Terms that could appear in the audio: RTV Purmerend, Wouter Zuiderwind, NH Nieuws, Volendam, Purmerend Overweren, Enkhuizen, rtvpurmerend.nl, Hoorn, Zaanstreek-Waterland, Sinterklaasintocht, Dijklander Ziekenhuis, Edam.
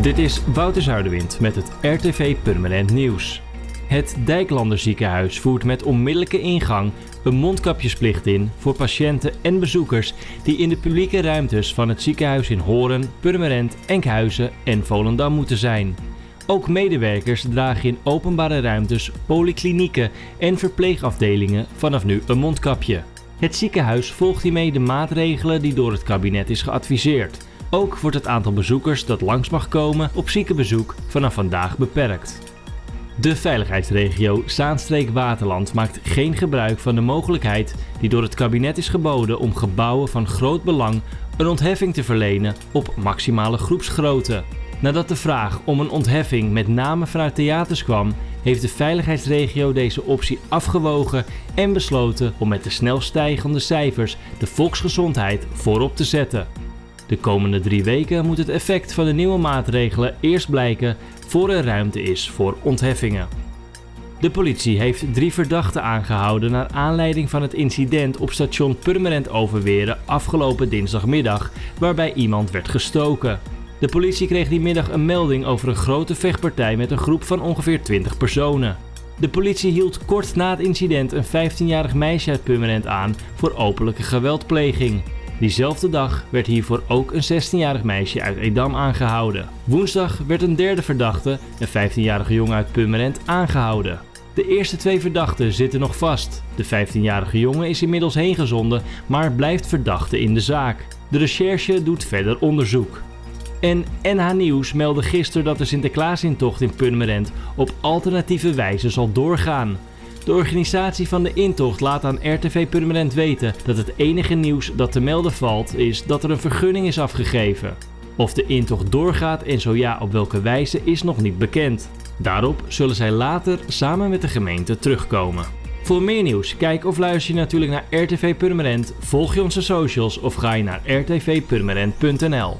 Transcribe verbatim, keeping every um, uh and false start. Dit is Wouter Zuiderwind met het R T V Purmerend Nieuws. Het Dijklander Ziekenhuis voert met onmiddellijke ingang een mondkapjesplicht in voor patiënten en bezoekers die in de publieke ruimtes van het ziekenhuis in Hoorn, Purmerend, Enkhuizen en Volendam moeten zijn. Ook medewerkers dragen in openbare ruimtes, polyklinieken en verpleegafdelingen vanaf nu een mondkapje. Het ziekenhuis volgt hiermee de maatregelen die door het kabinet is geadviseerd. Ook wordt het aantal bezoekers dat langs mag komen op ziekenbezoek vanaf vandaag beperkt. De veiligheidsregio Zaanstreek-Waterland maakt geen gebruik van de mogelijkheid die door het kabinet is geboden om gebouwen van groot belang een ontheffing te verlenen op maximale groepsgrootte. Nadat de vraag om een ontheffing met name vanuit theaters kwam, heeft de veiligheidsregio deze optie afgewogen en besloten om met de snel stijgende cijfers de volksgezondheid voorop te zetten. De komende drie weken moet het effect van de nieuwe maatregelen eerst blijken voor er ruimte is voor ontheffingen. De politie heeft drie verdachten aangehouden naar aanleiding van het incident op station Purmerend Overweren afgelopen dinsdagmiddag, waarbij iemand werd gestoken. De politie kreeg die middag een melding over een grote vechtpartij met een groep van ongeveer twintig personen. De politie hield kort na het incident een vijftienjarig meisje uit Purmerend aan voor openlijke geweldpleging. Diezelfde dag werd hiervoor ook een zestienjarig meisje uit Edam aangehouden. Woensdag werd een derde verdachte, een vijftienjarige jongen uit Purmerend, aangehouden. De eerste twee verdachten zitten nog vast. De vijftienjarige jongen is inmiddels heengezonden, maar blijft verdachte in de zaak. De recherche doet verder onderzoek. En N H Nieuws meldde gisteren dat de Sinterklaasintocht in Purmerend op alternatieve wijze zal doorgaan. De organisatie van de intocht laat aan R T V Purmerend weten dat het enige nieuws dat te melden valt is dat er een vergunning is afgegeven. Of de intocht doorgaat en zo ja op welke wijze is nog niet bekend. Daarop zullen zij later samen met de gemeente terugkomen. Voor meer nieuws kijk of luister je natuurlijk naar R T V Purmerend, volg je onze socials of ga je naar r t v purmerend punt n l.